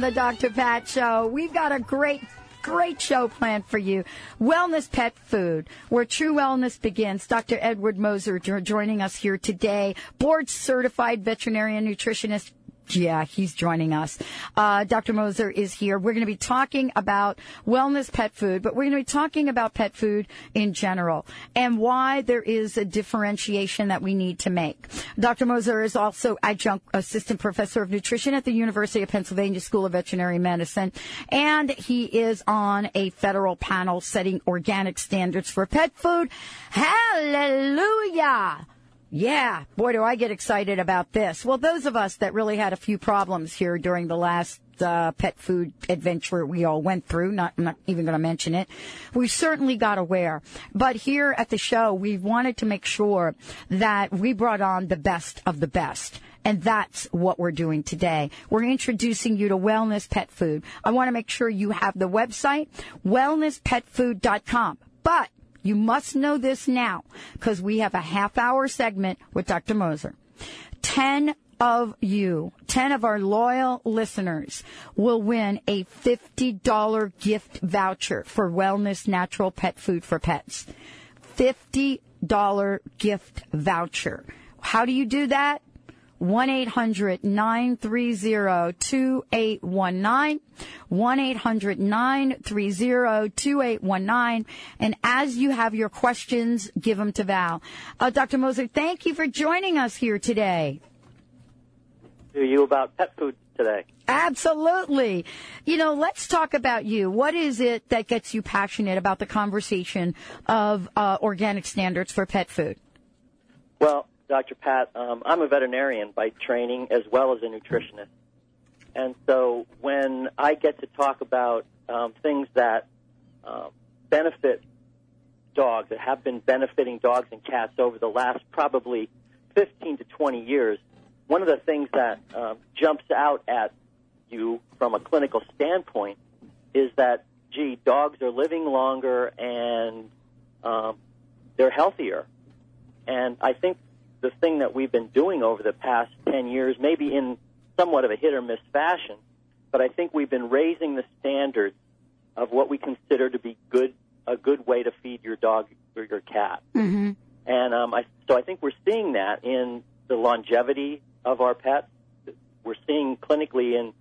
The Dr. Pat Show. We've got a great show planned for you. Wellness Pet Food, where true wellness begins. Dr. Edward Moser joining us here today, board-certified veterinarian nutritionist. Yeah, he's joining us. Dr. Moser is here. We're going to be talking about wellness pet food, but we're going to be talking about pet food in general and why there is a differentiation that we need to make. Dr. Moser is also adjunct assistant professor of nutrition at the University of Pennsylvania School of Veterinary Medicine, and he is on a federal panel setting organic standards for pet food. Hallelujah! Yeah, boy, do I get excited about this. Well, those of us that really had a few problems here during the last pet food adventure we all went through, I'm not even going to mention it, we certainly got aware. But here at the show, we wanted to make sure that we brought on the best of the best. And that's what we're doing today. We're introducing you to Wellness Pet Food. I want to make sure you have the website, wellnesspetfood.com. But you must know this now, because we have a half-hour segment with Dr. Moser. 10 of our loyal listeners, will win a $50 gift voucher for Wellness Natural Pet Food for Pets. $50 gift voucher. How do you do that? 1-800-930-2819, 1-800-930-2819. And as you have your questions, give them to Val. Dr. Moser, thank you for joining us here today. To you about pet food today. Absolutely. You know, let's talk about you. What is it that gets you passionate about the conversation of organic standards for pet food? Well, Dr. Pat, I'm a veterinarian by training as well as a nutritionist. And so when I get to talk about things that benefit dogs, that have been benefiting dogs and cats over the last probably 15 to 20 years, one of the things that jumps out at you from a clinical standpoint is that, gee, dogs are living longer and they're healthier. And I think the thing that we've been doing over the past 10 years, maybe in somewhat of a hit-or-miss fashion, but I think we've been raising the standards of what we consider to be a good way to feed your dog or your cat. Mm-hmm. And so I think we're seeing that in the longevity of our pets. We're seeing clinically in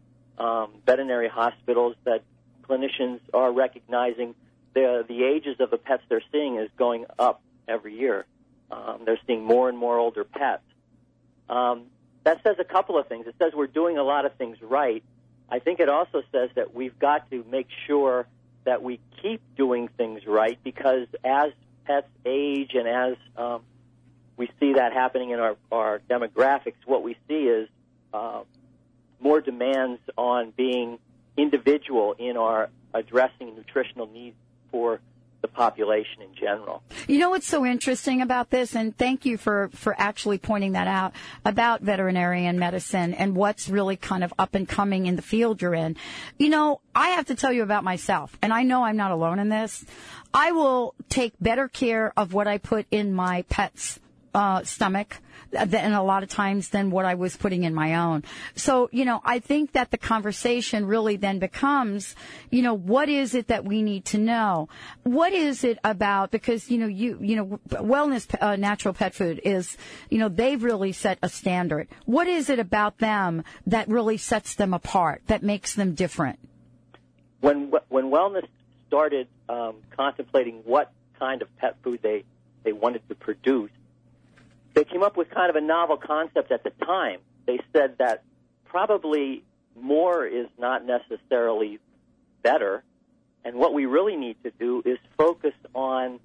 veterinary hospitals that clinicians are recognizing the ages of the pets they're seeing is going up every year. They're seeing more and more older pets. That says a couple of things. It says we're doing a lot of things right. I think it also says that we've got to make sure that we keep doing things right, because as pets age and as we see that happening in our demographics, what we see is more demands on being individual in our addressing nutritional needs for the population in general. You know what's so interesting about this, and thank you for actually pointing that out, about veterinary medicine and what's really kind of up and coming in the field you're in. You know, I have to tell you about myself, and I know I'm not alone in this. I will take better care of what I put in my pet's stomach than a lot of times than what I was putting in my own. So, you know, I think that the conversation really then becomes, you know, what is it that we need to know? What is it about, because, you know, Wellness Natural Pet Food is, you know, they've really set a standard. What is it about them that really sets them apart, that makes them different? When Wellness started contemplating what kind of pet food they wanted to produce, they came up with kind of a novel concept at the time. They said that probably more is not necessarily better, and what we really need to do is focus on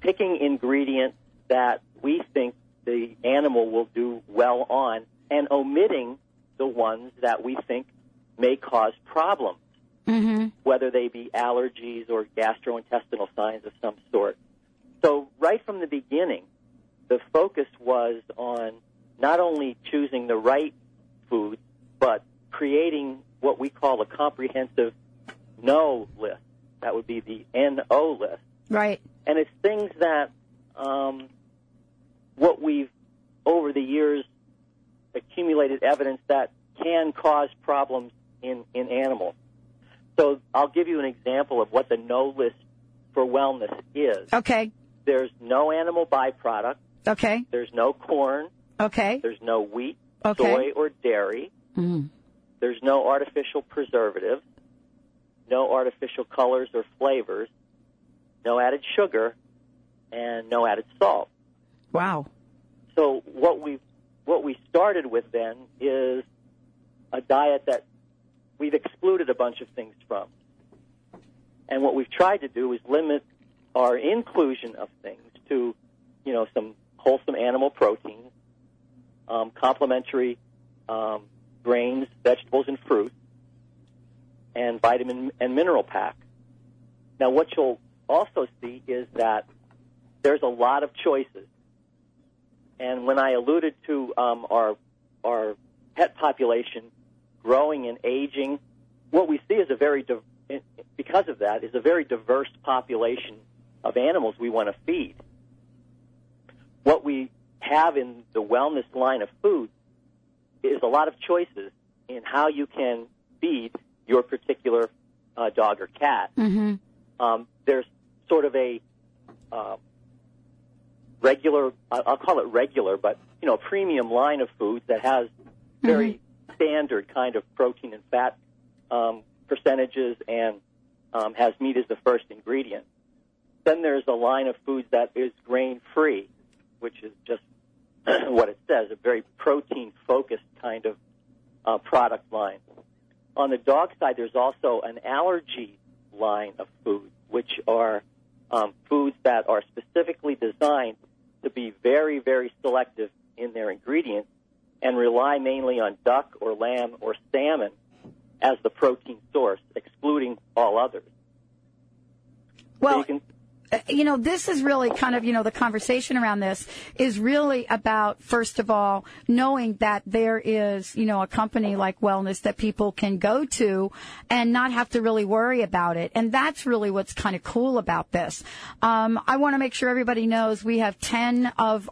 picking ingredients that we think the animal will do well on, and omitting the ones that we think may cause problems, mm-hmm. whether they be allergies or gastrointestinal signs of some sort. So right from the beginning, the focus was on not only choosing the right food, but creating what we call a comprehensive NO list. That would be the NO list. Right. And it's things that what we've, over the years, accumulated evidence that can cause problems in animals. So I'll give you an example of what the NO list for wellness is. Okay. There's no animal byproduct. Okay. There's no corn. Okay. There's no wheat, okay. soy, or dairy. Mm. There's no artificial preservative, no artificial colors or flavors, no added sugar, and no added salt. Wow. So what we started with then is a diet that we've excluded a bunch of things from. And what we've tried to do is limit our inclusion of things to, you know, some wholesome animal proteins, complementary grains, vegetables, and fruit, and vitamin and mineral pack. Now, what you'll also see is that there's a lot of choices. And when I alluded to our pet population growing and aging, what we see is a very diverse population of animals we want to feed. What we have in the wellness line of food is a lot of choices in how you can feed your particular dog or cat. Mm-hmm. There's sort of a regular, I'll call it regular, but, you know, premium line of food that has very mm-hmm. standard kind of protein and fat percentages and has meat as the first ingredient. Then there's a line of food that is grain-free, which is just what it says, a very protein-focused kind of product line. On the dog side, there's also an allergy line of food, which are foods that are specifically designed to be very, very selective in their ingredients and rely mainly on duck or lamb or salmon as the protein source, excluding all others. Well, you know, this is really kind of, you know, the conversation around this is really about, first of all, knowing that there is, you know, a company like Wellness that people can go to and not have to really worry about it. And that's really what's kind of cool about this. I want to make sure everybody knows we have 10 of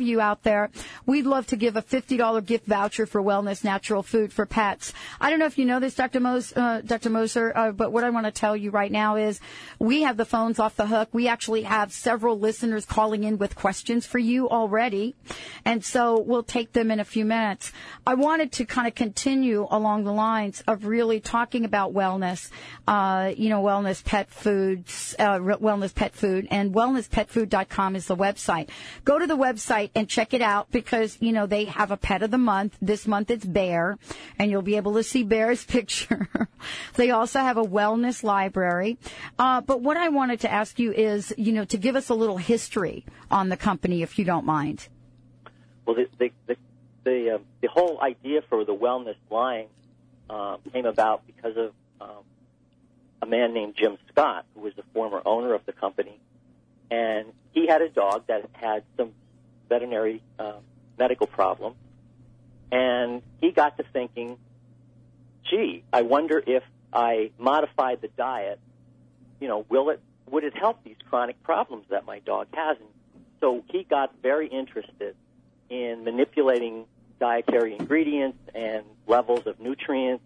you out there. We'd love to give a $50 gift voucher for Wellness Natural Food for Pets. I don't know if you know this, Dr. Moser, but what I want to tell you right now is we have the phones off the hook. We actually have several listeners calling in with questions for you already, and so we'll take them in a few minutes. I wanted to kind of continue along the lines of really talking about wellness, wellness pet foods, wellness pet food, and wellnesspetfood.com is the website. Go to the website and check it out because, you know, they have a pet of the month. This month it's Bear, and you'll be able to see Bear's picture. They also have a wellness library. But what I wanted to ask you is, you know, to give us a little history on the company, if you don't mind. Well, the whole idea for the wellness line came about because of a man named Jim Scott, who was the former owner of the company, and he had a dog that had some veterinary medical problem, and he got to thinking, gee, I wonder if I modified the diet, you know, would it help these chronic problems that my dog has? And so he got very interested in manipulating dietary ingredients and levels of nutrients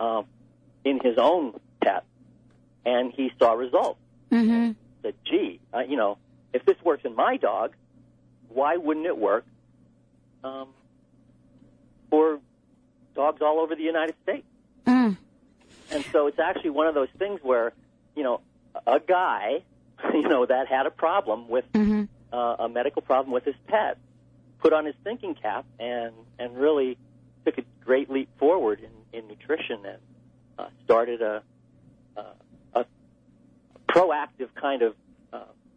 in his own pet, and he saw results. Mm-hmm. And said, gee, if this works in my dog, why wouldn't it work for dogs all over the United States? Mm. And so it's actually one of those things where, you know, a guy, you know, that had a problem with mm-hmm. A medical problem with his pet, put on his thinking cap and really took a great leap forward in nutrition and started a proactive kind of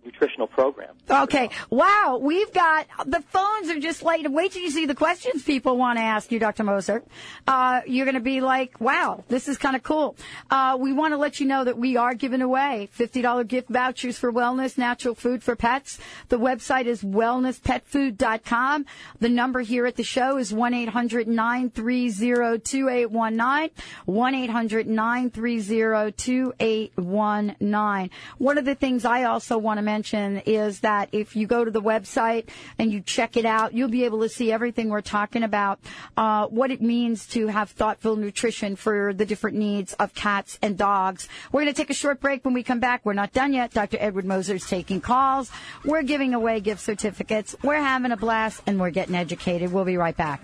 nutritional program. Okay. Wow. We've got, the phones are just light. Wait till you see the questions people want to ask you, Dr. Moser. You're going to be like, wow, this is kind of cool. We want to let you know that we are giving away $50 gift vouchers for Wellness Natural Food for Pets. The website is wellnesspetfood.com. The number here at the show is 1-800-930-2819. 1-800-930-2819. One of the things I also want to mention is that if you go to the website and you check it out, you'll be able to see everything we're talking about, what it means to have thoughtful nutrition for the different needs of cats and dogs. We're going to take a short break. When we come back, we're not done yet. Dr. Edward Moser's taking calls. We're giving away gift certificates. We're having a blast, and we're getting educated. We'll be right back.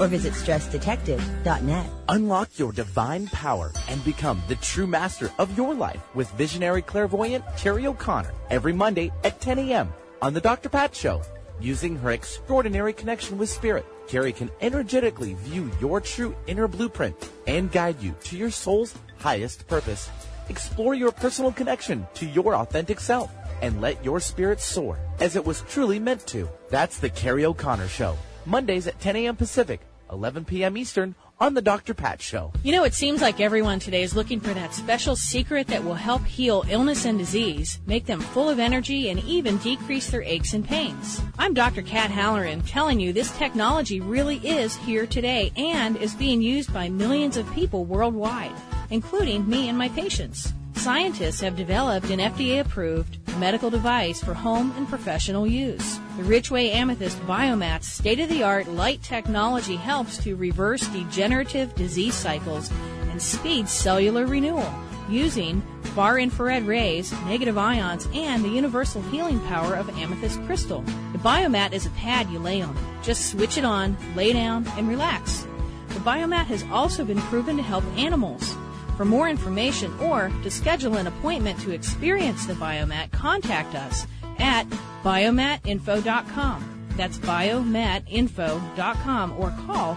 Or visit StressDetective.net. Unlock your divine power and become the true master of your life with visionary clairvoyant Terry O'Connor every Monday at 10 a.m. on The Dr. Pat Show. Using her extraordinary connection with spirit, Terry can energetically view your true inner blueprint and guide you to your soul's highest purpose. Explore your personal connection to your authentic self and let your spirit soar as it was truly meant to. That's The Terry O'Connor Show. Mondays at 10 a.m. Pacific, 11 p.m. Eastern on The Dr. Pat Show. You know, it seems like everyone today is looking for that special secret that will help heal illness and disease, make them full of energy, and even decrease their aches and pains. I'm Dr. Kat Halloran telling you this technology really is here today and is being used by millions of people worldwide, including me and my patients. Scientists have developed an FDA-approved medical device for home and professional use. The Ridgeway Amethyst Biomat's state-of-the-art light technology helps to reverse degenerative disease cycles and speed cellular renewal using far-infrared rays, negative ions, and the universal healing power of amethyst crystal. The Biomat is a pad you lay on. Just switch it on, lay down, and relax. The Biomat has also been proven to help animals. For more information or to schedule an appointment to experience the Biomat, contact us at biomatinfo.com. That's biomatinfo.com or call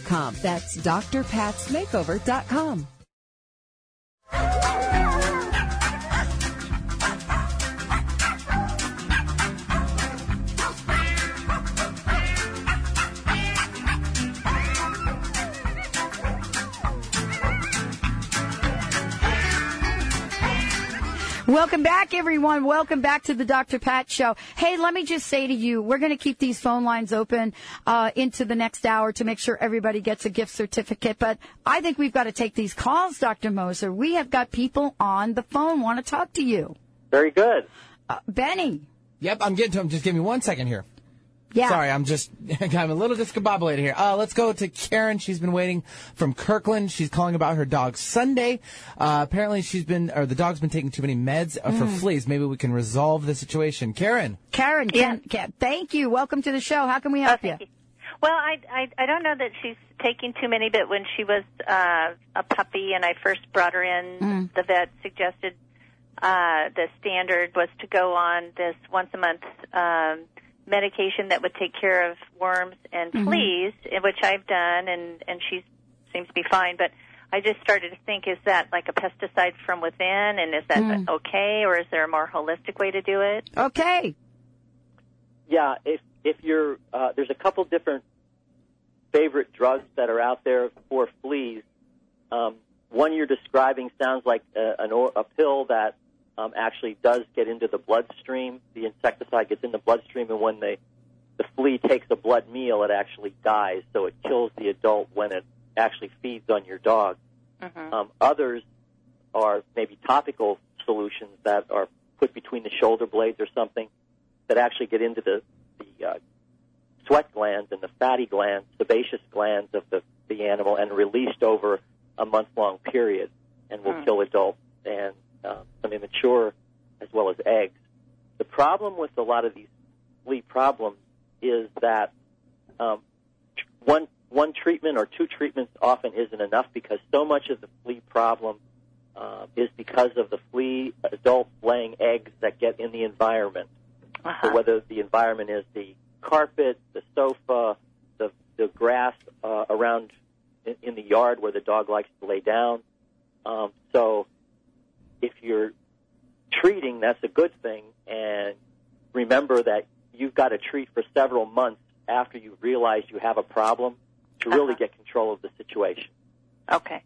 That's drpatsmakeover.com. Welcome back, everyone. Welcome back to the Dr. Pat Show. Hey, let me just say to you, we're going to keep these phone lines open into the next hour to make sure everybody gets a gift certificate. But I think we've got to take these calls, Dr. Moser. We have got people on the phone want to talk to you. Very good. Benny. Yep, I'm getting to him. Just give me 1 second here. Yeah. Sorry, I'm a little discombobulated here. Let's go to Karen. She's been waiting from Kirkland. She's calling about her dog Sunday. Apparently the dog's been taking too many meds for fleas. Maybe we can resolve the situation. Karen, yeah. Thank you. Welcome to the show. How can we help you? Well, I don't know that she's taking too many, but when she was a puppy and I first brought her in, the vet suggested the standard was to go on this once a month medication that would take care of worms and fleas, which I've done, and she seems to be fine. But I just started to think, is that like a pesticide from within, and is that okay, or is there a more holistic way to do it? Okay. Yeah, if you're there's a couple different favorite drugs that are out there for fleas. One you're describing sounds like a pill that actually does get into the bloodstream. The insecticide gets in the bloodstream, and when the flea takes a blood meal, it actually dies. So it kills the adult when it actually feeds on your dog. Mm-hmm. Others are maybe topical solutions that are put between the shoulder blades or something that actually get into the sweat glands and the fatty glands, sebaceous glands of the animal, and released over a month-long period and will kill adults and some immature as well as eggs. The problem with a lot of these flea problems is that one treatment or two treatments often isn't enough because so much of the flea problem is because of the flea adult laying eggs that get in the environment. Uh-huh. So whether the environment is the carpet, the sofa, the grass around in the yard where the dog likes to lay down. So if you're treating, that's a good thing. And remember that you've got to treat for several months after you realize you have a problem to really get control of the situation. Okay.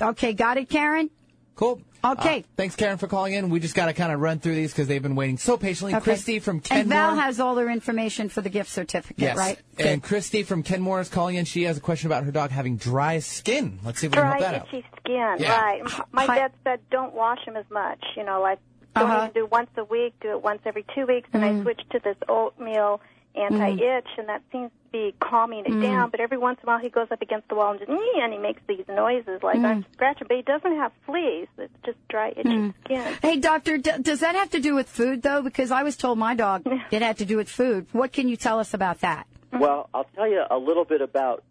Okay, got it, Karen? Cool. Okay. Thanks, Karen, for calling in. We just got to kind of run through these because they've been waiting so patiently. Okay. Christy from Kenmore. And Val has all their information for the gift certificate, right? Yes. And Christy from Kenmore is calling in. She has a question about her dog having dry skin. Let's see if we can help that out. Dry, itchy skin, right. My vet said don't wash him as much. You know, like don't even do once a week, do it once every 2 weeks. And I switched to this oatmeal anti-itch, and that seems to be calming it down. But every once in a while, he goes up against the wall and just and he makes these noises like I'm scratching. But he doesn't have fleas; it's just dry, itchy skin. Hey, doctor, does that have to do with food though? Because I was told my dog it had to do with food. What can you tell us about that? Well, I'll tell you a little bit about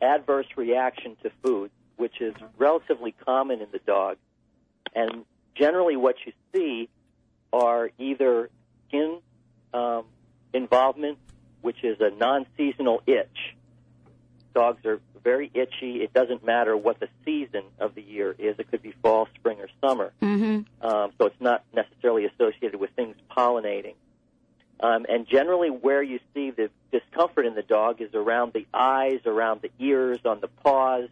adverse reaction to food, which is relatively common in the dog, and generally what you see are either skin involvement, which is a non-seasonal itch. Dogs are very itchy. It doesn't matter what the season of the year is. It could be fall, spring, or summer. So it's not necessarily associated with things pollinating. And generally where you see the discomfort in the dog is around the eyes, around the ears, on the paws,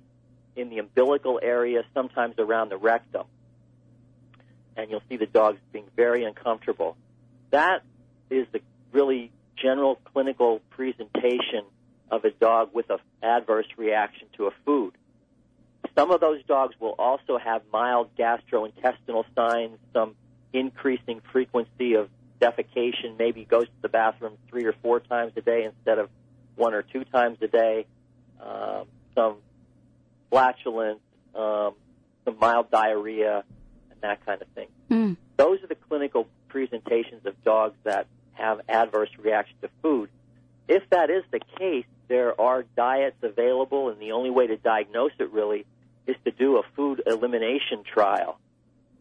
in the umbilical area, sometimes around the rectum. And you'll see the dogs being very uncomfortable. That is the really general clinical presentation of a dog with an adverse reaction to a food. Some of those dogs will also have mild gastrointestinal signs, some increasing frequency of defecation, maybe goes to the bathroom 3 or 4 times a day instead of 1 or 2 times a day, some flatulence, some mild diarrhea, and that kind of thing. Those are the clinical presentations of dogs that have adverse reaction to food. If that is the case, there are diets available, and the only way to diagnose it really is to do a food elimination trial.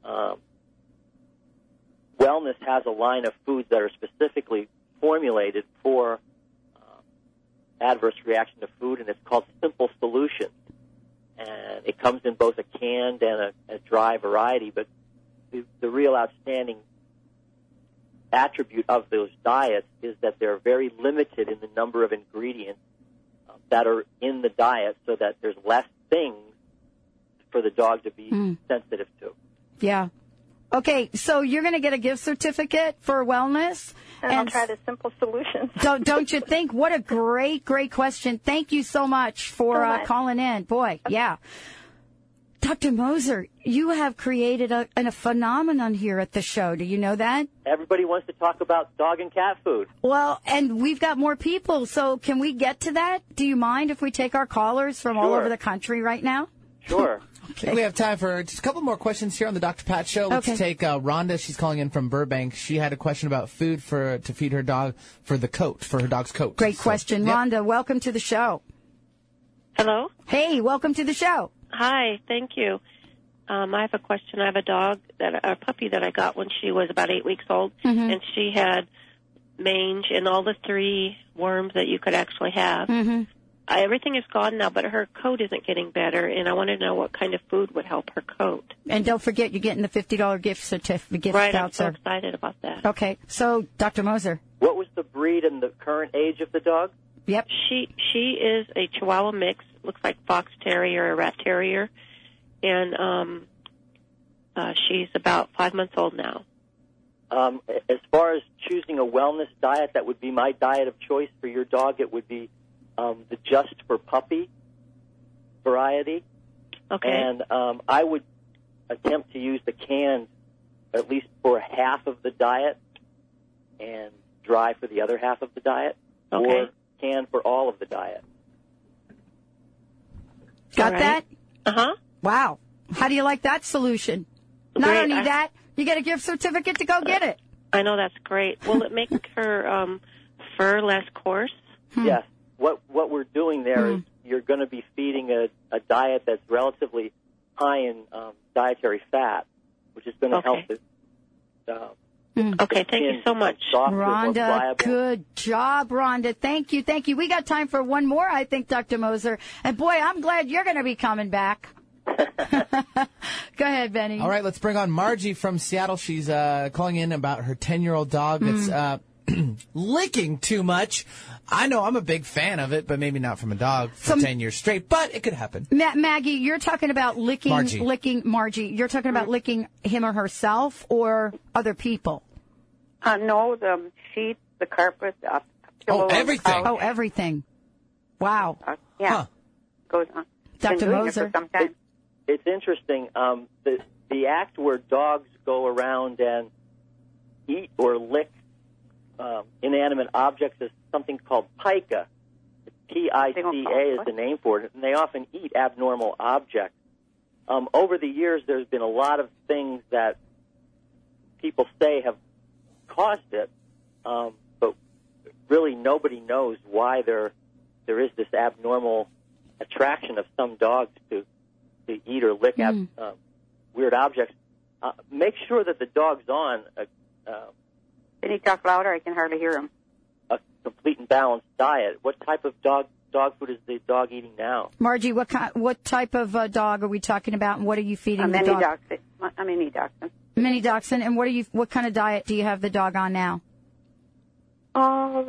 Wellness has a line of foods that are specifically formulated for adverse reaction to food, and it's called Simple Solutions. And it comes in both a canned and a dry variety, but the real outstanding attribute of those diets is that they're very limited in the number of ingredients that are in the diet so that there's less things for the dog to be sensitive to. Yeah. Okay, so you're going to get a gift certificate for wellness. And I'll try the Simple Solutions. Don't you think? What a great, great question. Thank you so much for calling in. Boy, yeah. Dr. Moser, you have created a phenomenon here at the show. Do you know that? Everybody wants to talk about dog and cat food. Well, and we've got more people, so can we get to that? Do you mind if we take our callers from all over the country right now? Sure. Okay. We have time for just a couple more questions here on the Dr. Pat Show. Let's take Rhonda. She's calling in from Burbank. She had a question about food to feed her dog for her dog's coat. Great question. Yep. Rhonda, welcome to the show. Hello? Hey, welcome to the show. Hi, thank you. I have a question. I have a puppy that I got when she was about 8 weeks old, and she had mange and all the three worms that you could actually have. Mm-hmm. Everything is gone now, but her coat isn't getting better, and I want to know what kind of food would help her coat. And don't forget, you're getting the $50 gift certificate. Right, I'm so excited about that. Okay, so Dr. Moser. What was the breed and the current age of the dog? Yep. She is a Chihuahua mix, looks like Fox Terrier or Rat Terrier, and she's about 5 months old now. As far as choosing a wellness diet, that would be my diet of choice for your dog. It would be the Just for Puppy variety. Okay. And I would attempt to use the canned at least for half of the diet and dry for the other half of the diet. Okay. Or canned for all of the diet. Got that? Uh-huh. Wow. How do you like that solution? Not great. Only that, you get a gift certificate to go get it. I know, that's great. Will it make her fur less coarse? Yes. What we're doing there is you're going to be feeding a diet that's relatively high in dietary fat, which is going to help it. Okay, thank you so much. Rhonda, good job, Rhonda. Thank you, thank you. We got time for one more, I think, Dr. Moser. And, boy, I'm glad you're going to be coming back. Go ahead, Benny. All right, let's bring on Margie from Seattle. She's calling in about her 10-year-old dog that's licking too much. I know I'm a big fan of it, but maybe not from a dog for 10 years straight, but it could happen. Maggie, you're talking about Margie, you're talking about licking him or herself or other people? No, the sheets, the carpet, pillows, everything. Couch. Oh, everything. Wow. Goes on. Dr. Moser. It's interesting. The act where dogs go around and eat or lick inanimate objects is something called pica. Pica is the name for it, and they often eat abnormal objects. Over the years, there's been a lot of things that people say have caused it, but really nobody knows why there is this abnormal attraction of some dogs to eat or lick weird objects. Make sure that the dog's on Can he talk louder? I can hardly hear him. A complete and balanced diet. What type of dog food is the dog eating now? Margie, what type of dog are we talking about, and what are you feeding the dog? A mini dachshund. Mini dachshund. And what kind of diet do you have the dog on now? I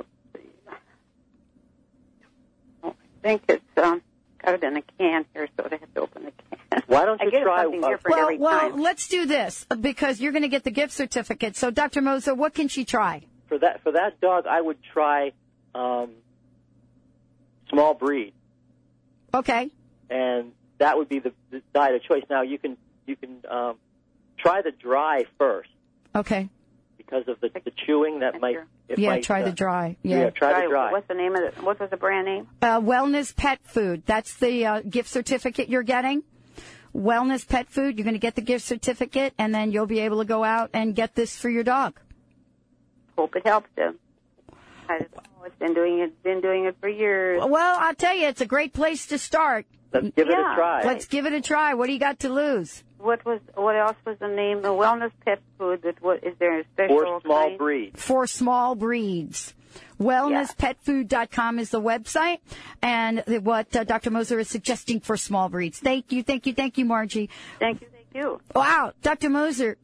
think it's got it in a can here, so I have to open the can. Why don't you try something different every time? Well, let's do this, because you're going to get the gift certificate. So, Dr. Moser, what can she try? For that dog, I would try small breed. Okay. And that would be the diet of choice. Now, you can try the dry first. Okay. Because of the chewing that might... try the dry. Yeah, try the dry. What's the name of it? What was the brand name? Wellness Pet Food. That's the gift certificate you're getting. Wellness Pet Food. You're going to get the gift certificate, and then you'll be able to go out and get this for your dog. Hope it helps them. I don't know. It's been doing it for years. Well, I'll tell you, it's a great place to start. Let's give it a try. Let's give it a try. What do you got to lose? What else was the name? The Wellness Pet Food. Is there a special for small breeds? For small breeds. Wellnesspetfood.com is the website, and what Dr. Moser is suggesting for small breeds. Thank you, thank you, thank you, Margie. Thank you, thank you. Wow, Dr. Moser,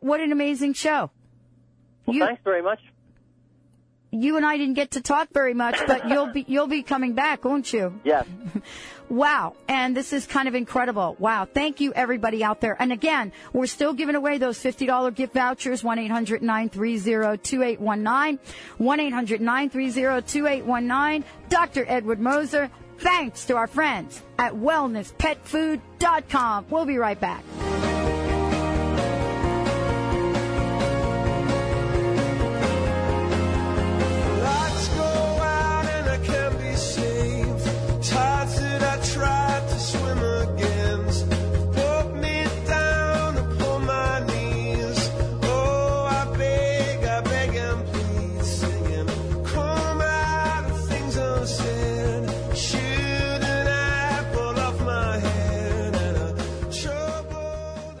what an amazing show. Well, thanks very much. You and I didn't get to talk very much, but you'll be coming back, won't you? Yes. Wow. And this is kind of incredible. Wow. Thank you, everybody out there. And again, we're still giving away those $50 gift vouchers, 1-800-930-2819, 1-800-930-2819. Dr. Edward Moser, thanks to our friends at Wellness Pet Food. www.veterinarynutr.com. We'll be right back. Lights go out and I can't be saved. Tides that I tried to swim against pulled me down upon my knees. Oh, I beg and please, singing, come out of things unsaid. Shoot an apple off my head and a troubled...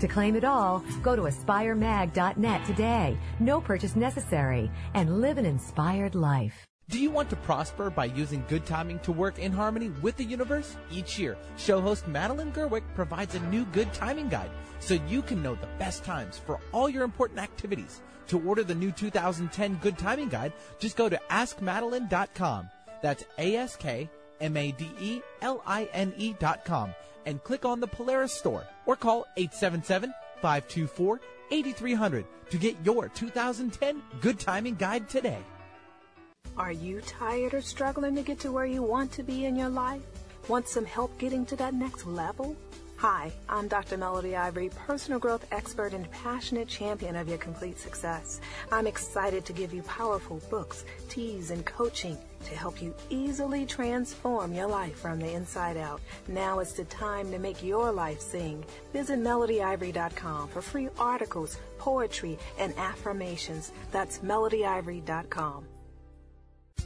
To claim it all, go to aspiremag.net today. No purchase necessary, and live an inspired life. Do you want to prosper by using good timing to work in harmony with the universe? Each year, show host Madeline Gerwick provides a new good timing guide so you can know the best times for all your important activities. To order the new 2010 Good Timing Guide, just go to askmadeline.com. That's AskMadeline.com and click on the Polaris store or call 877-524-8300 to get your 2010 Good Timing Guide today. Are you tired or struggling to get to where you want to be in your life? Want some help getting to that next level? Hi, I'm Dr. Melody Ivory, personal growth expert and passionate champion of your complete success. I'm excited to give you powerful books, teas, and coaching to help you easily transform your life from the inside out. Now is the time to make your life sing. Visit MelodyIvory.com for free articles, poetry, and affirmations. That's MelodyIvory.com.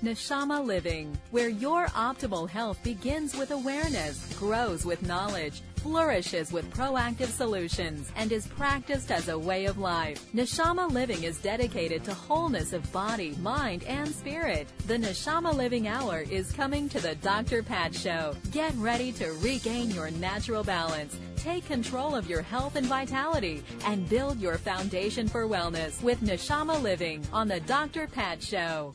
Neshama Living, where your optimal health begins with awareness, grows with knowledge, flourishes with proactive solutions, and is practiced as a way of life. Neshama Living is dedicated to wholeness of body, mind, and spirit. The Neshama Living Hour is coming to the Dr. Pat Show. Get ready to regain your natural balance. Take control of your health and vitality and build your foundation for wellness with Neshama Living on the Dr. Pat Show.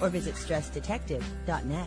or visit stressdetective.net.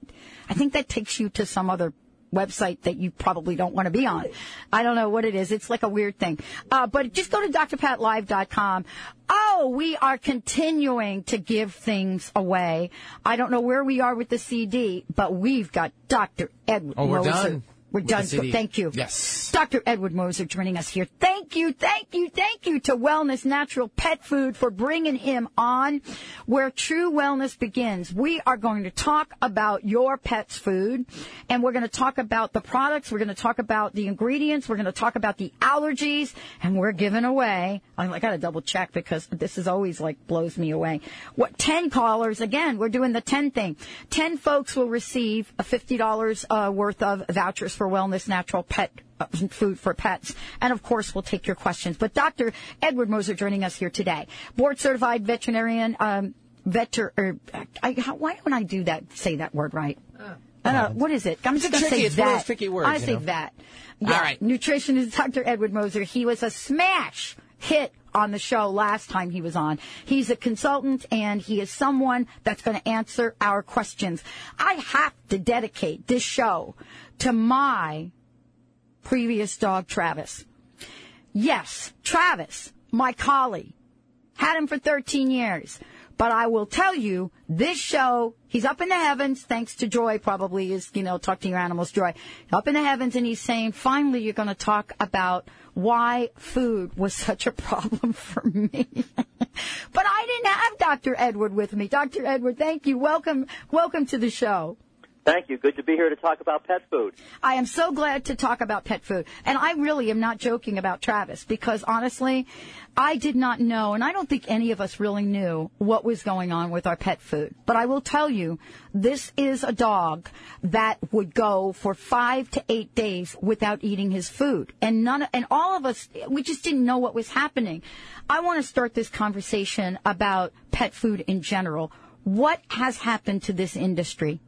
think that takes you to some other website that you probably don't want to be on. I don't know what it is. It's like a weird thing. But just go to drpatlive.com. Oh, we are continuing to give things away. I don't know where we are with the CD, but we've got Dr. Edward Moser. Oh, we're done. We're done. Thank you. Yes. Dr. Edward Moser joining us here. Thank you, thank you, thank you to Wellness Natural Pet Food for bringing him on where true wellness begins. We are going to talk about your pet's food, and we're going to talk about the products. We're going to talk about the ingredients. We're going to talk about the allergies, and we're giving away. I got to double check because this is always like blows me away. What 10 callers, again, we're doing the 10 thing. 10 folks will receive a $50 worth of vouchers for Wellness Natural Pet Food for pets. And, of course, we'll take your questions. But Dr. Edward Moser joining us here today, board-certified veterinarian, why don't I do that, say that word right? What is it? I'm just going to say it's that. It's tricky words, I say that. Yeah. All right. Nutritionist Dr. Edward Moser. He was a smash hit on the show last time he was on. He's a consultant, and he is someone that's going to answer our questions. I have to dedicate this show to my previous dog, Travis. Yes, Travis, my collie, had him for 13 years. But I will tell you, this show, he's up in the heavens, thanks to Joy, probably is, talk to your animals, Joy. Up in the heavens, and he's saying, finally, you're going to talk about why food was such a problem for me. But I didn't have Dr. Edward with me. Dr. Edward, thank you. Welcome to the show. Thank you. Good to be here to talk about pet food. I am so glad to talk about pet food. And I really am not joking about Travis because, honestly, I did not know, and I don't think any of us really knew what was going on with our pet food. But I will tell you, this is a dog that would go for 5 to 8 days without eating his food. And all of us, we just didn't know what was happening. I want to start this conversation about pet food in general. What has happened to this industry?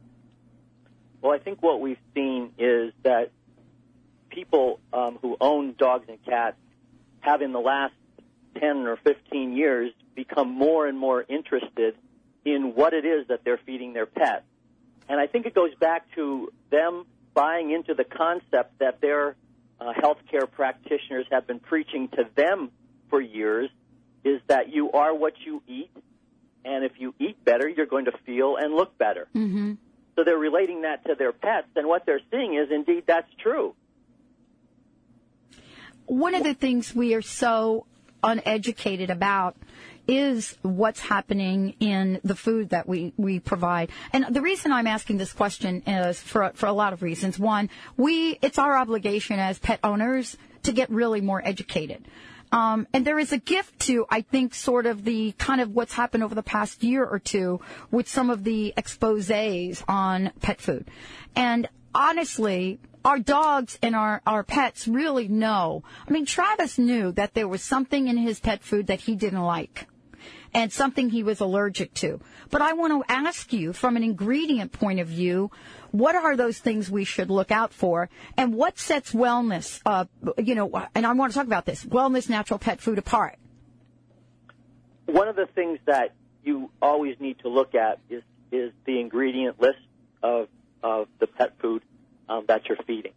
Well, I think what we've seen is that people who own dogs and cats have in the last 10 or 15 years become more and more interested in what it is that they're feeding their pet. And I think it goes back to them buying into the concept that their healthcare practitioners have been preaching to them for years, is that you are what you eat, and if you eat better, you're going to feel and look better. Mm-hmm. So they're relating that to their pets, and what they're seeing is, indeed, that's true. One of the things we are so uneducated about is what's happening in the food that we provide. And the reason I'm asking this question is for a lot of reasons. One, it's our obligation as pet owners to get really more educated. And there is a gift to, I think, sort of the kind of what's happened over the past year or two with some of the exposés on pet food. And honestly, our dogs and our pets really know. I mean, Travis knew that there was something in his pet food that he didn't like and something he was allergic to. But I want to ask you, from an ingredient point of view, what are those things we should look out for, and what sets wellness, and I want to talk about this, Wellness Natural Pet Food apart? One of the things that you always need to look at is the ingredient list of the pet food that you're feeding.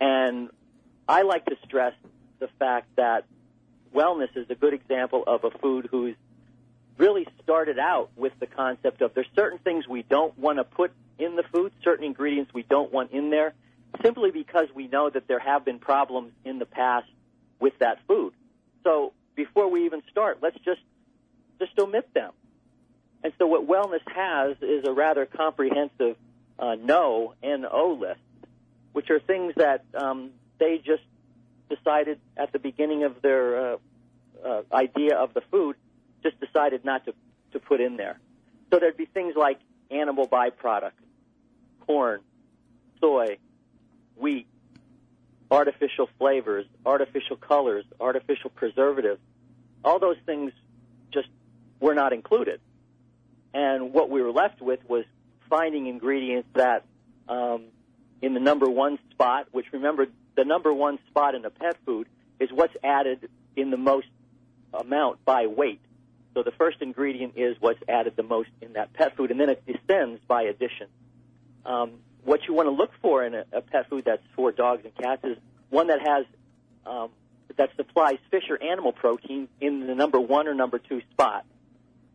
And I like to stress the fact that wellness is a good example of a food who's really started out with the concept of there's certain things we don't want to put in the food, certain ingredients we don't want in there, simply because we know that there have been problems in the past with that food. So before we even start, let's just omit them. And so what wellness has is a rather comprehensive no, N-O list, which are things that they just decided at the beginning of their idea of the food, just decided not to put in there. So there'd be things like animal byproducts, corn, soy, wheat, artificial flavors, artificial colors, artificial preservatives. All those things just were not included. And what we were left with was finding ingredients that in the number one spot, which, remember, the number one spot in a pet food is what's added in the most amount by weight. So the first ingredient is what's added the most in that pet food, and then it descends by addition. What you want to look for in a pet food that's for dogs and cats is one that has that supplies fish or animal protein in the number one or number two spot.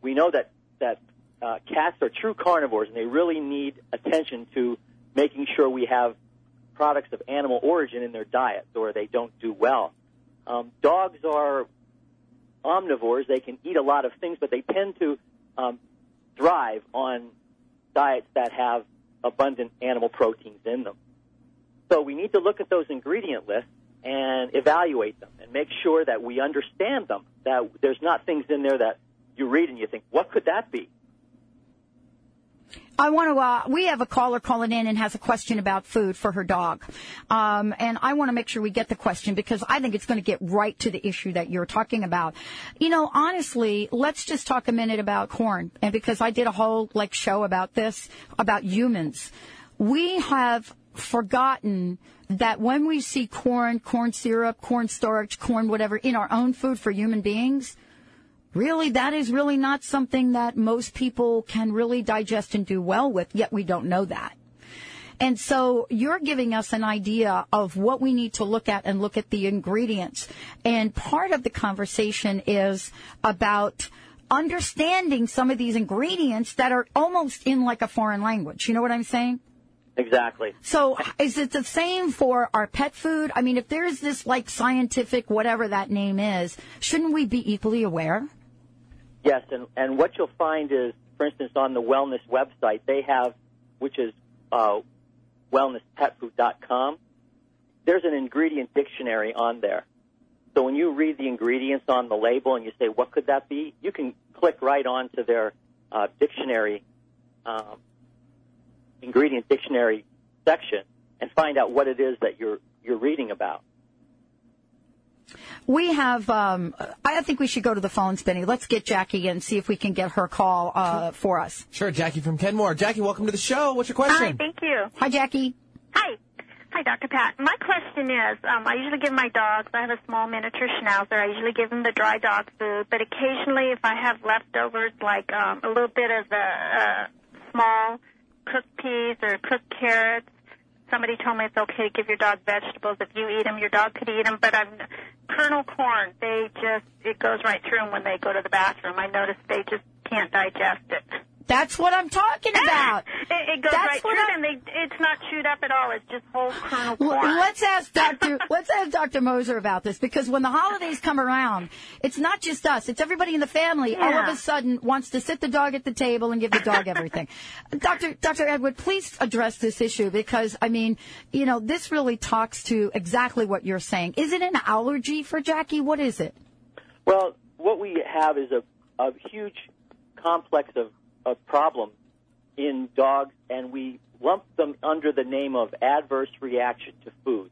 We know that cats are true carnivores, and they really need attention to making sure we have products of animal origin in their diet, or they don't do well. Dogs are omnivores. They can eat a lot of things, but they tend to thrive on diets that have abundant animal proteins in them. So we need to look at those ingredient lists and evaluate them and make sure that we understand them, that there's not things in there that you read and you think, what could that be? I want to, we have a caller calling in and has a question about food for her dog. And I want to make sure we get the question because I think it's going to get right to the issue that you're talking about. You know, honestly, let's just talk a minute about corn. And because I did a whole, show about this, about humans. We have forgotten that when we see corn, corn syrup, corn starch, corn whatever in our own food for human beings, really, that is really not something that most people can really digest and do well with, yet we don't know that. And so you're giving us an idea of what we need to look at and look at the ingredients. And part of the conversation is about understanding some of these ingredients that are almost in like a foreign language. You know what I'm saying? Exactly. So is it the same for our pet food? I mean, if there's this scientific whatever that name is, shouldn't we be equally aware? Yes, and what you'll find is, for instance, on the Wellness website, they have, which is wellnesspetfood.com, there's an ingredient dictionary on there. So when you read the ingredients on the label and you say, what could that be? You can click right onto their dictionary ingredient dictionary section and find out what it is that you're reading about. We have, I think we should go to the phones, Benny. Let's get Jackie and see if we can get her call for us. Sure, Jackie from Kenmore. Jackie, welcome to the show. What's your question? Hi, thank you. Hi, Jackie. Hi. Hi, Dr. Pat. My question is, I usually give my dogs, I have a small miniature schnauzer, I usually give them the dry dog food, but occasionally if I have leftovers, a little bit of the small cooked peas or cooked carrots. Somebody told me it's okay to give your dog vegetables. If you eat them, your dog could eat them. But kernel corn, it goes right through them when they go to the bathroom. I noticed they just can't digest it. That's what I'm talking about. It goes right through them. It's not chewed up at all. It's just whole kernel corn. Let's ask Dr. Moser about this, because when the holidays come around, it's not just us. It's everybody in the family all of a sudden wants to sit the dog at the table and give the dog everything. Dr. Edward, please address this issue because, this really talks to exactly what you're saying. Is it an allergy for Jackie? What is it? Well, what we have is a huge complex of problems in dogs, and we lump them under the name of adverse reaction to food.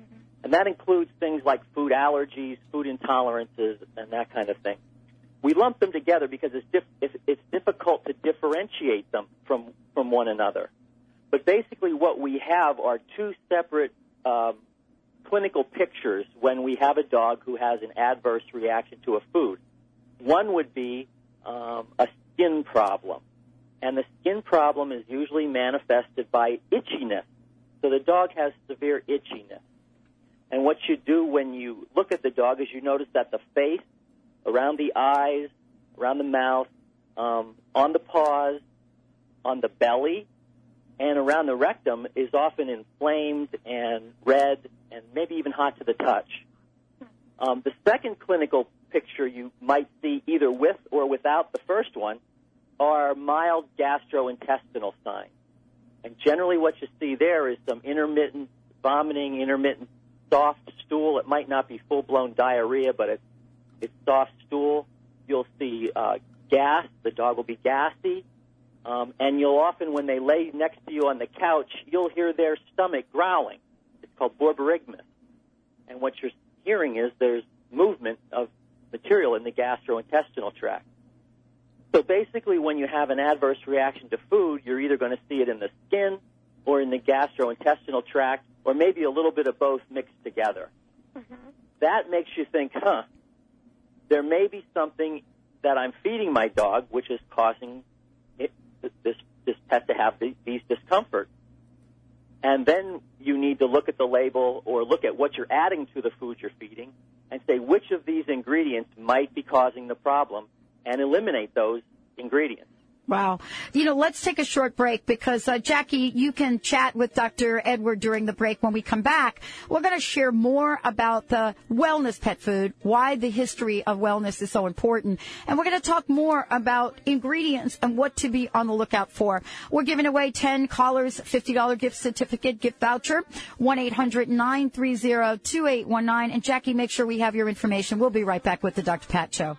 Mm-hmm. And that includes things like food allergies, food intolerances, and that kind of thing. We lump them together because it's difficult to differentiate them from one another. But basically what we have are two separate clinical pictures when we have a dog who has an adverse reaction to a food. One would be a skin problem, and the skin problem is usually manifested by itchiness. So the dog has severe itchiness, and what you do when you look at the dog is you notice that the face, around the eyes, around the mouth, on the paws, on the belly, and around the rectum is often inflamed and red and maybe even hot to the touch. The second clinical picture you might see either with or without the first one are mild gastrointestinal signs. And generally what you see there is some intermittent vomiting, intermittent soft stool. It might not be full-blown diarrhea, but it's soft stool. You'll see gas. The dog will be gassy. And you'll often, when they lay next to you on the couch, you'll hear their stomach growling. It's called borborygmus. And what you're hearing is there's movement of material in the gastrointestinal tract. So basically, when you have an adverse reaction to food, you're either going to see it in the skin or in the gastrointestinal tract, or maybe a little bit of both mixed together. Mm-hmm. That makes you think, there may be something that I'm feeding my dog which is causing this pet to have these discomforts. And then you need to look at the label or look at what you're adding to the food you're feeding and say which of these ingredients might be causing the problem and eliminate those ingredients. Wow. You know, let's take a short break because, Jackie, you can chat with Dr. Edward during the break. When we come back, we're going to share more about the wellness pet food, why the history of wellness is so important. And we're going to talk more about ingredients and what to be on the lookout for. We're giving away 10 callers, $50 gift certificate, gift voucher, 1-800-930-2819. And, Jackie, make sure we have your information. We'll be right back with the Dr. Pat Show.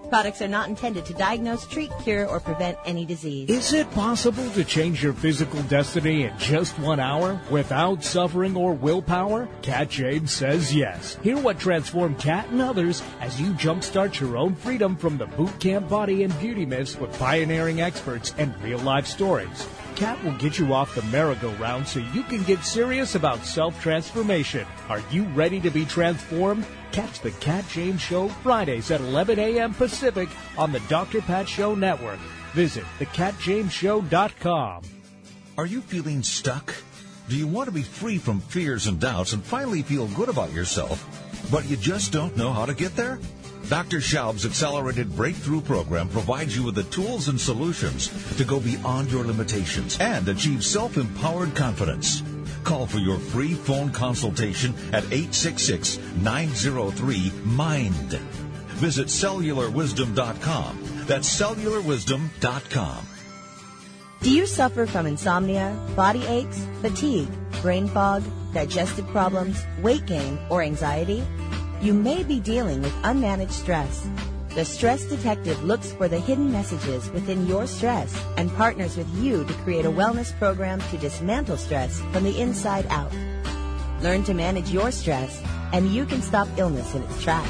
Products are not intended to diagnose, treat, cure, or prevent any disease. Is it possible to change your physical destiny in just 1 hour without suffering or willpower? Cat James says yes. Hear what transformed Cat and others as you jumpstart your own freedom from the boot camp body and beauty myths with pioneering experts and real-life stories. Cat will get you off the merry-go-round so you can get serious about self-transformation. Are you ready to be transformed? Catch the Cat James Show Fridays at 11 a.m. Pacific on the Dr. Pat Show Network. Visit thecatjamesshow.com. Are you feeling stuck? Do you want to be free from fears and doubts and finally feel good about yourself, but you just don't know how to get there? Dr. Schaub's Accelerated Breakthrough Program provides you with the tools and solutions to go beyond your limitations and achieve self-empowered confidence. Call for your free phone consultation at 866-903-MIND. Visit cellularwisdom.com. That's cellularwisdom.com. Do you suffer from insomnia, body aches, fatigue, brain fog, digestive problems, weight gain, or anxiety? You may be dealing with unmanaged stress. The Stress Detective looks for the hidden messages within your stress and partners with you to create a wellness program to dismantle stress from the inside out. Learn to manage your stress, and you can stop illness in its tracks.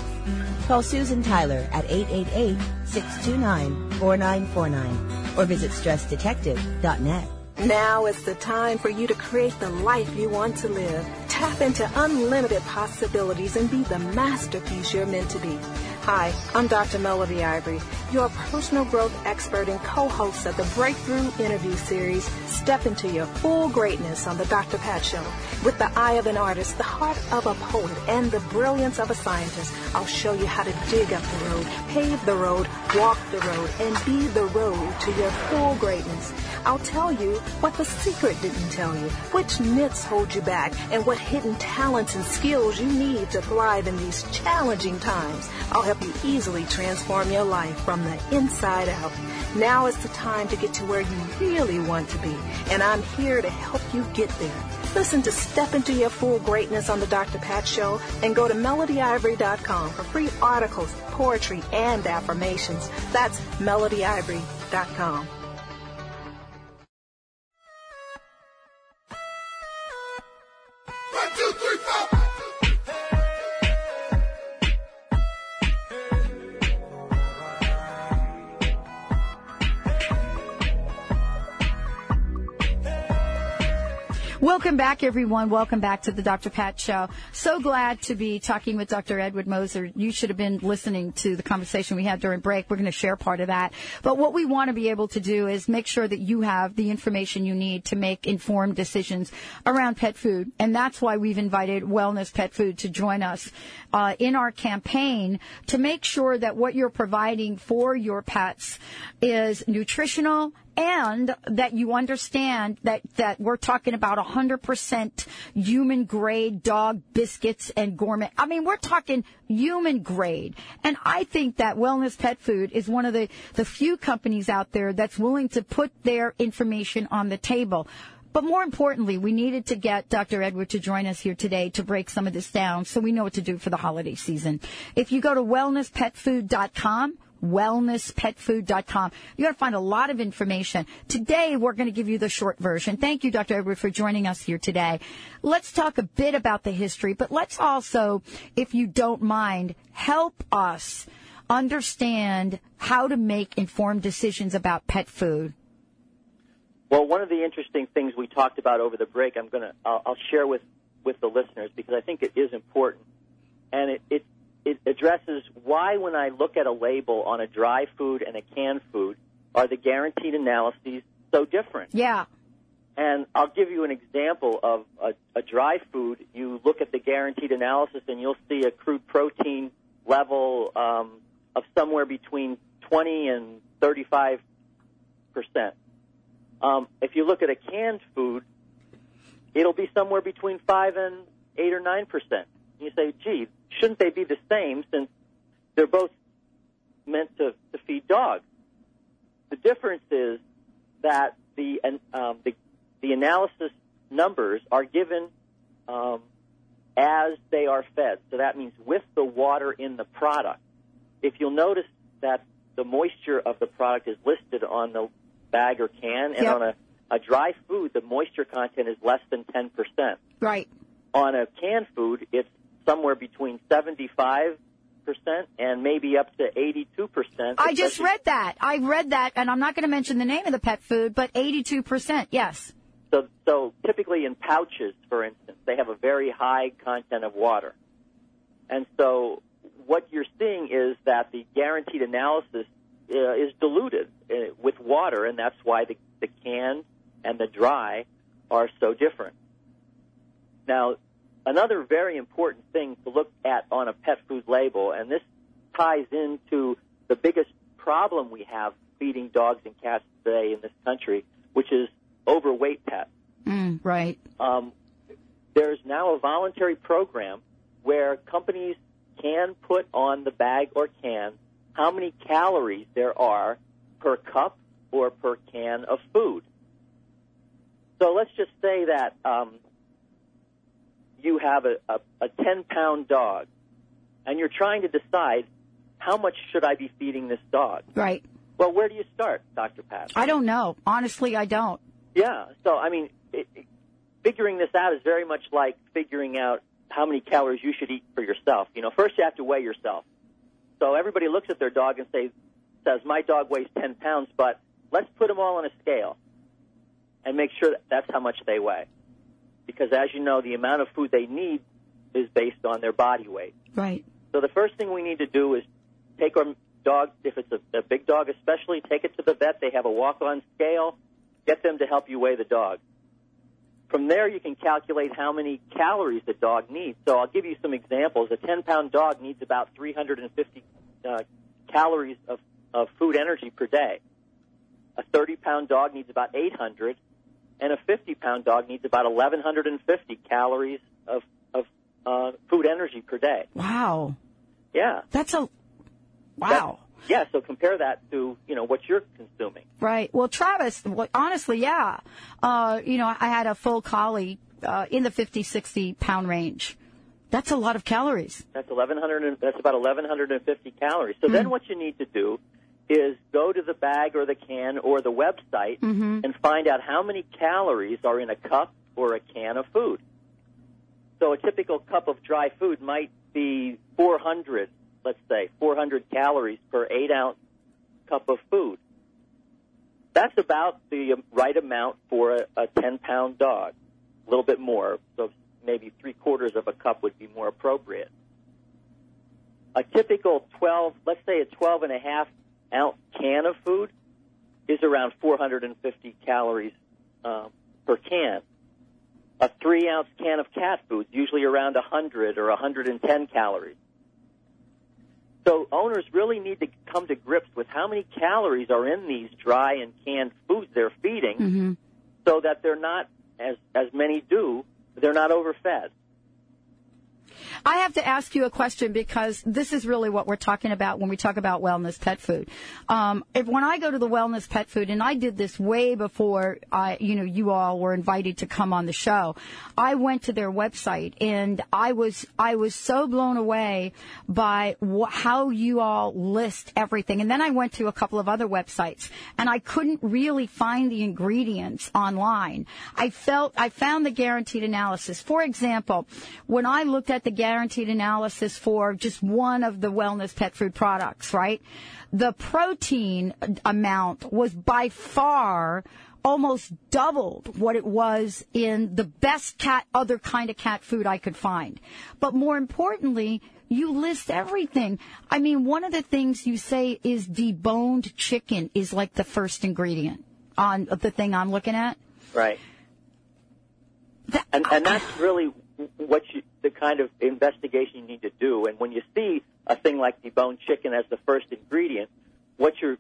Call Susan Tyler at 888-629-4949 or visit stressdetective.net. Now is the time for you to create the life you want to live. Tap into unlimited possibilities and be the masterpiece you're meant to be. Hi, I'm Dr. Melody Ivory, your personal growth expert and co-host of the Breakthrough Interview Series, Step Into Your Full Greatness on the Dr. Pat Show. With the eye of an artist, the heart of a poet, and the brilliance of a scientist, I'll show you how to dig up the road, pave the road, walk the road, and be the road to your full greatness. I'll tell you what the secret didn't tell you, which myths hold you back, and what hidden talents and skills you need to thrive in these challenging times. I'll help you easily transform your life from the inside out. Now is the time to get to where you really want to be, and I'm here to help you get there. Listen to Step Into Your Full Greatness on the Dr. Pat Show and go to melodyivory.com for free articles, poetry, and affirmations. That's melodyivory.com. Welcome back, everyone. Welcome back to the Dr. Pat Show. So glad to be talking with Dr. Edward Moser. You should have been listening to the conversation we had during break. We're going to share part of that. But what we want to be able to do is make sure that you have the information you need to make informed decisions around pet food. And that's why we've invited Wellness Pet Food to join us in our campaign to make sure that what you're providing for your pets is nutritional, and that you understand that we're talking about 100% human-grade dog biscuits and gourmet. I mean, we're talking human-grade. And I think that Wellness Pet Food is one of the few companies out there that's willing to put their information on the table. But more importantly, we needed to get Dr. Edward to join us here today to break some of this down so we know what to do for the holiday season. If you go to wellnesspetfood.com, wellnesspetfood.com. You're going to find a lot of information. Today, we're going to give you the short version. Thank you, Dr. Edward, for joining us here today. Let's talk a bit about the history, but let's also, if you don't mind, help us understand how to make informed decisions about pet food? Well, one of the interesting things we talked about over the break, I'll share with the listeners because I think it is important, and it addresses why when I look at a label on a dry food and a canned food, are the guaranteed analyses so different? Yeah. And I'll give you an example of a dry food. You look at the guaranteed analysis, and you'll see a crude protein level of somewhere between 20 and 35%. If you look at a canned food, it'll be somewhere between 5 and 8 or 9%. You say, gee, shouldn't they be the same since they're both meant to feed dogs? The difference is that the analysis numbers are given as they are fed. So that means with the water in the product. If you'll notice that the moisture of the product is listed on the bag or can, and yep. on a dry food, the moisture content is less than 10%. Right. On a canned food, it's somewhere between 75% and maybe up to 82%. I just read that. I read that, and I'm not going to mention the name of the pet food, but 82%, yes. So typically in pouches, for instance, they have a very high content of water. And so what you're seeing is that the guaranteed analysis is diluted with water, and that's why the canned and the dry are so different. Now, another very important thing to look at on a pet food label, and this ties into the biggest problem we have feeding dogs and cats today in this country, which is overweight pets. Right. There's now a voluntary program where companies can put on the bag or can how many calories there are per cup or per can of food. So let's just say that you have a 10-pound dog, and you're trying to decide how much should I be feeding this dog. Right. Well, where do you start, Dr. Pat? I don't know. Honestly, I don't. Yeah. So, I mean, figuring this out is very much like figuring out how many calories you should eat for yourself. You know, first you have to weigh yourself. So everybody looks at their dog and says, my dog weighs 10 pounds, but let's put them all on a scale and make sure that that's how much they weigh. Because, as you know, the amount of food they need is based on their body weight. Right. So the first thing we need to do is take our dog, if it's a big dog especially, take it to the vet. They have a walk-on scale. Get them to help you weigh the dog. From there, you can calculate how many calories the dog needs. So I'll give you some examples. A 10-pound dog needs about 350 calories of food energy per day. A 30-pound dog needs about 800. And a 50-pound dog needs about 1,150 calories of food energy per day. Wow. Yeah. Wow. Yeah, so compare that to, you know, what you're consuming. Right. Well, Travis, honestly, yeah. You know, I had a full collie in the 50, 60-pound range. That's a lot of calories. That's about 1,150 calories. So then what you need to do is go to the bag or the can or the website and find out how many calories are in a cup or a can of food. So a typical cup of dry food might be 400 calories per 8-ounce cup of food. That's about the right amount for a 10-pound dog, a little bit more, so maybe 3/4 of a cup would be more appropriate. A typical 12 and a half ounce can of food is around 450 calories per can. A 3-ounce can of cat food is usually around 100 or 110 calories. So owners really need to come to grips with how many calories are in these dry and canned foods they're feeding so that they're not, as many do, they're not overfed. I have to ask you a question because this is really what we're talking about when we talk about wellness pet food. When I go to the wellness pet food, and I did this way before you all were invited to come on the show, I went to their website and I was so blown away by how you all list everything. And then I went to a couple of other websites and I couldn't really find the ingredients online. I found the guaranteed analysis. For example, when I looked at the the guaranteed analysis for just one of the Wellness Pet Food products, right? The protein amount was by far almost doubled what it was in the best other kind of cat food I could find. But more importantly, you list everything. I mean, one of the things you say is deboned chicken is like the first ingredient on the thing I'm looking at. Right. And that's really what the kind of investigation you need to do. And when you see a thing like deboned chicken as the first ingredient, what you're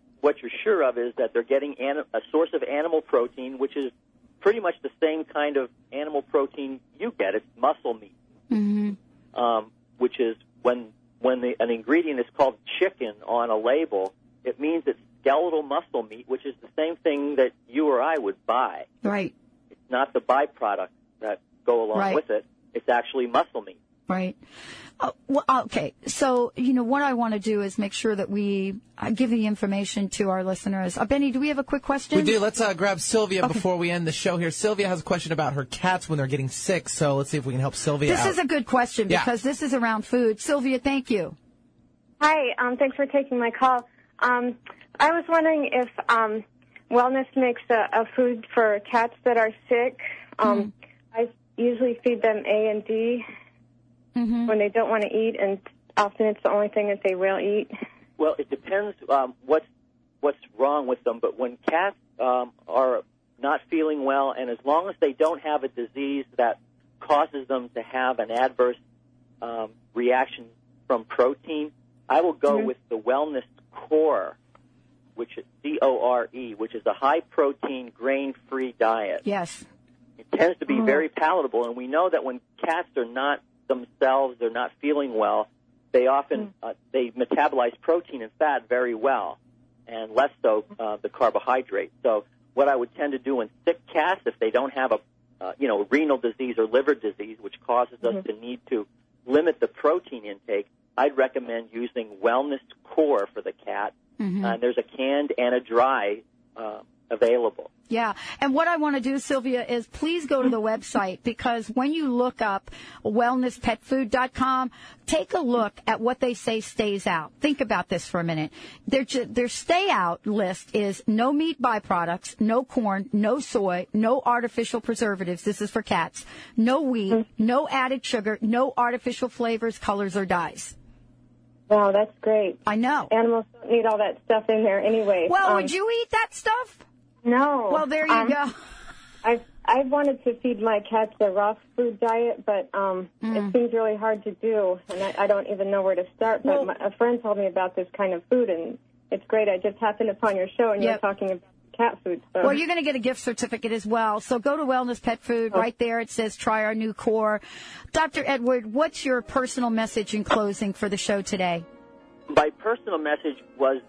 sure of is that they're getting a source of animal protein, which is pretty much the same kind of animal protein you get. It's muscle meat, mm-hmm. Which is when an ingredient is called chicken on a label, it means it's skeletal muscle meat, which is the same thing that you or I would buy. Right. It's not the byproducts that go along right. with it. It's actually muscle meat. Right. Well, okay. So, you know, what I want to do is make sure that we give the information to our listeners. Benny, do we have a quick question? We do. Let's grab Sylvia before we end the show here. Sylvia has a question about her cats when they're getting sick. So let's see if we can help Sylvia out. This is a good question because this is around food. Sylvia, thank you. Hi. Thanks for taking my call. I was wondering if Wellness makes a food for cats that are sick. I usually feed them A and D. Mm-hmm. When they don't want to eat, and often it's the only thing that they will eat. Well, it depends what's wrong with them. But when cats are not feeling well, and as long as they don't have a disease that causes them to have an adverse reaction from protein, I will go mm-hmm. with the Wellness Core, which is C-O-R-E, which is a high-protein, grain-free diet. Yes. It tends to be very palatable, and we know that when cats are not themselves, they're not feeling well, they often they metabolize protein and fat very well, and less so the carbohydrate. So what I would tend to do in sick cats, if they don't have a renal disease or liver disease, which causes us to need to limit the protein intake, I'd recommend using Wellness Core for the cat. And there's a canned and a dry available. Yeah. And what I want to do, Sylvia, is please go to the website, because when you look up wellnesspetfood.com, take a look at what they say stays out. Think about this for a minute. Their stay out list is no meat byproducts, no corn, no soy, no artificial preservatives. This is for cats. No wheat, no added sugar, no artificial flavors, colors, or dyes. Wow, that's great. I know. Animals don't need all that stuff in there anyway. Well, would you eat that stuff? No. Well, there you go. I've wanted to feed my cats a raw food diet, but it seems really hard to do, and I don't even know where to start. But a friend told me about this kind of food, and it's great. I just happened upon your show, and you're talking about cat food. So. Well, you're going to get a gift certificate as well. So go to Wellness Pet Food. Right there it says, try our new core. Dr. Edward, what's your personal message in closing for the show today? My personal message was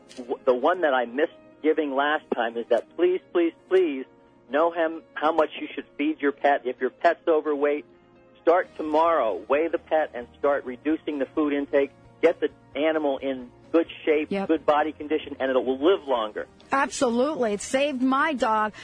the one that I missed giving last time, is that please, please, please know how much you should feed your pet. If your pet's overweight, start tomorrow. Weigh the pet and start reducing the food intake. Get the animal in good shape, good body condition, and it will live longer. Absolutely. It saved my dog.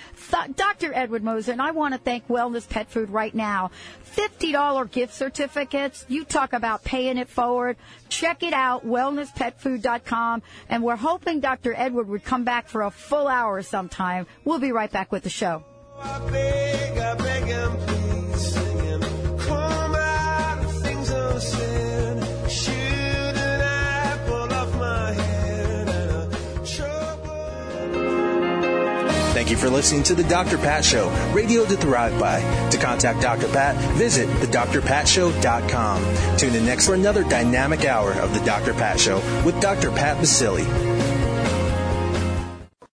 Dr. Edward Moser, and I want to thank Wellness Pet Food right now. $50 gift certificates. You talk about paying it forward. Check it out, wellnesspetfood.com. And we're hoping Dr. Edward would come back for a full hour sometime. We'll be right back with the show. I beg him, please sing him. Come out of things I've said. Thank you for listening to The Dr. Pat Show, radio to thrive by. To contact Dr. Pat, visit thedrpatshow.com. Tune in next for another dynamic hour of The Dr. Pat Show with Dr. Pat Basile.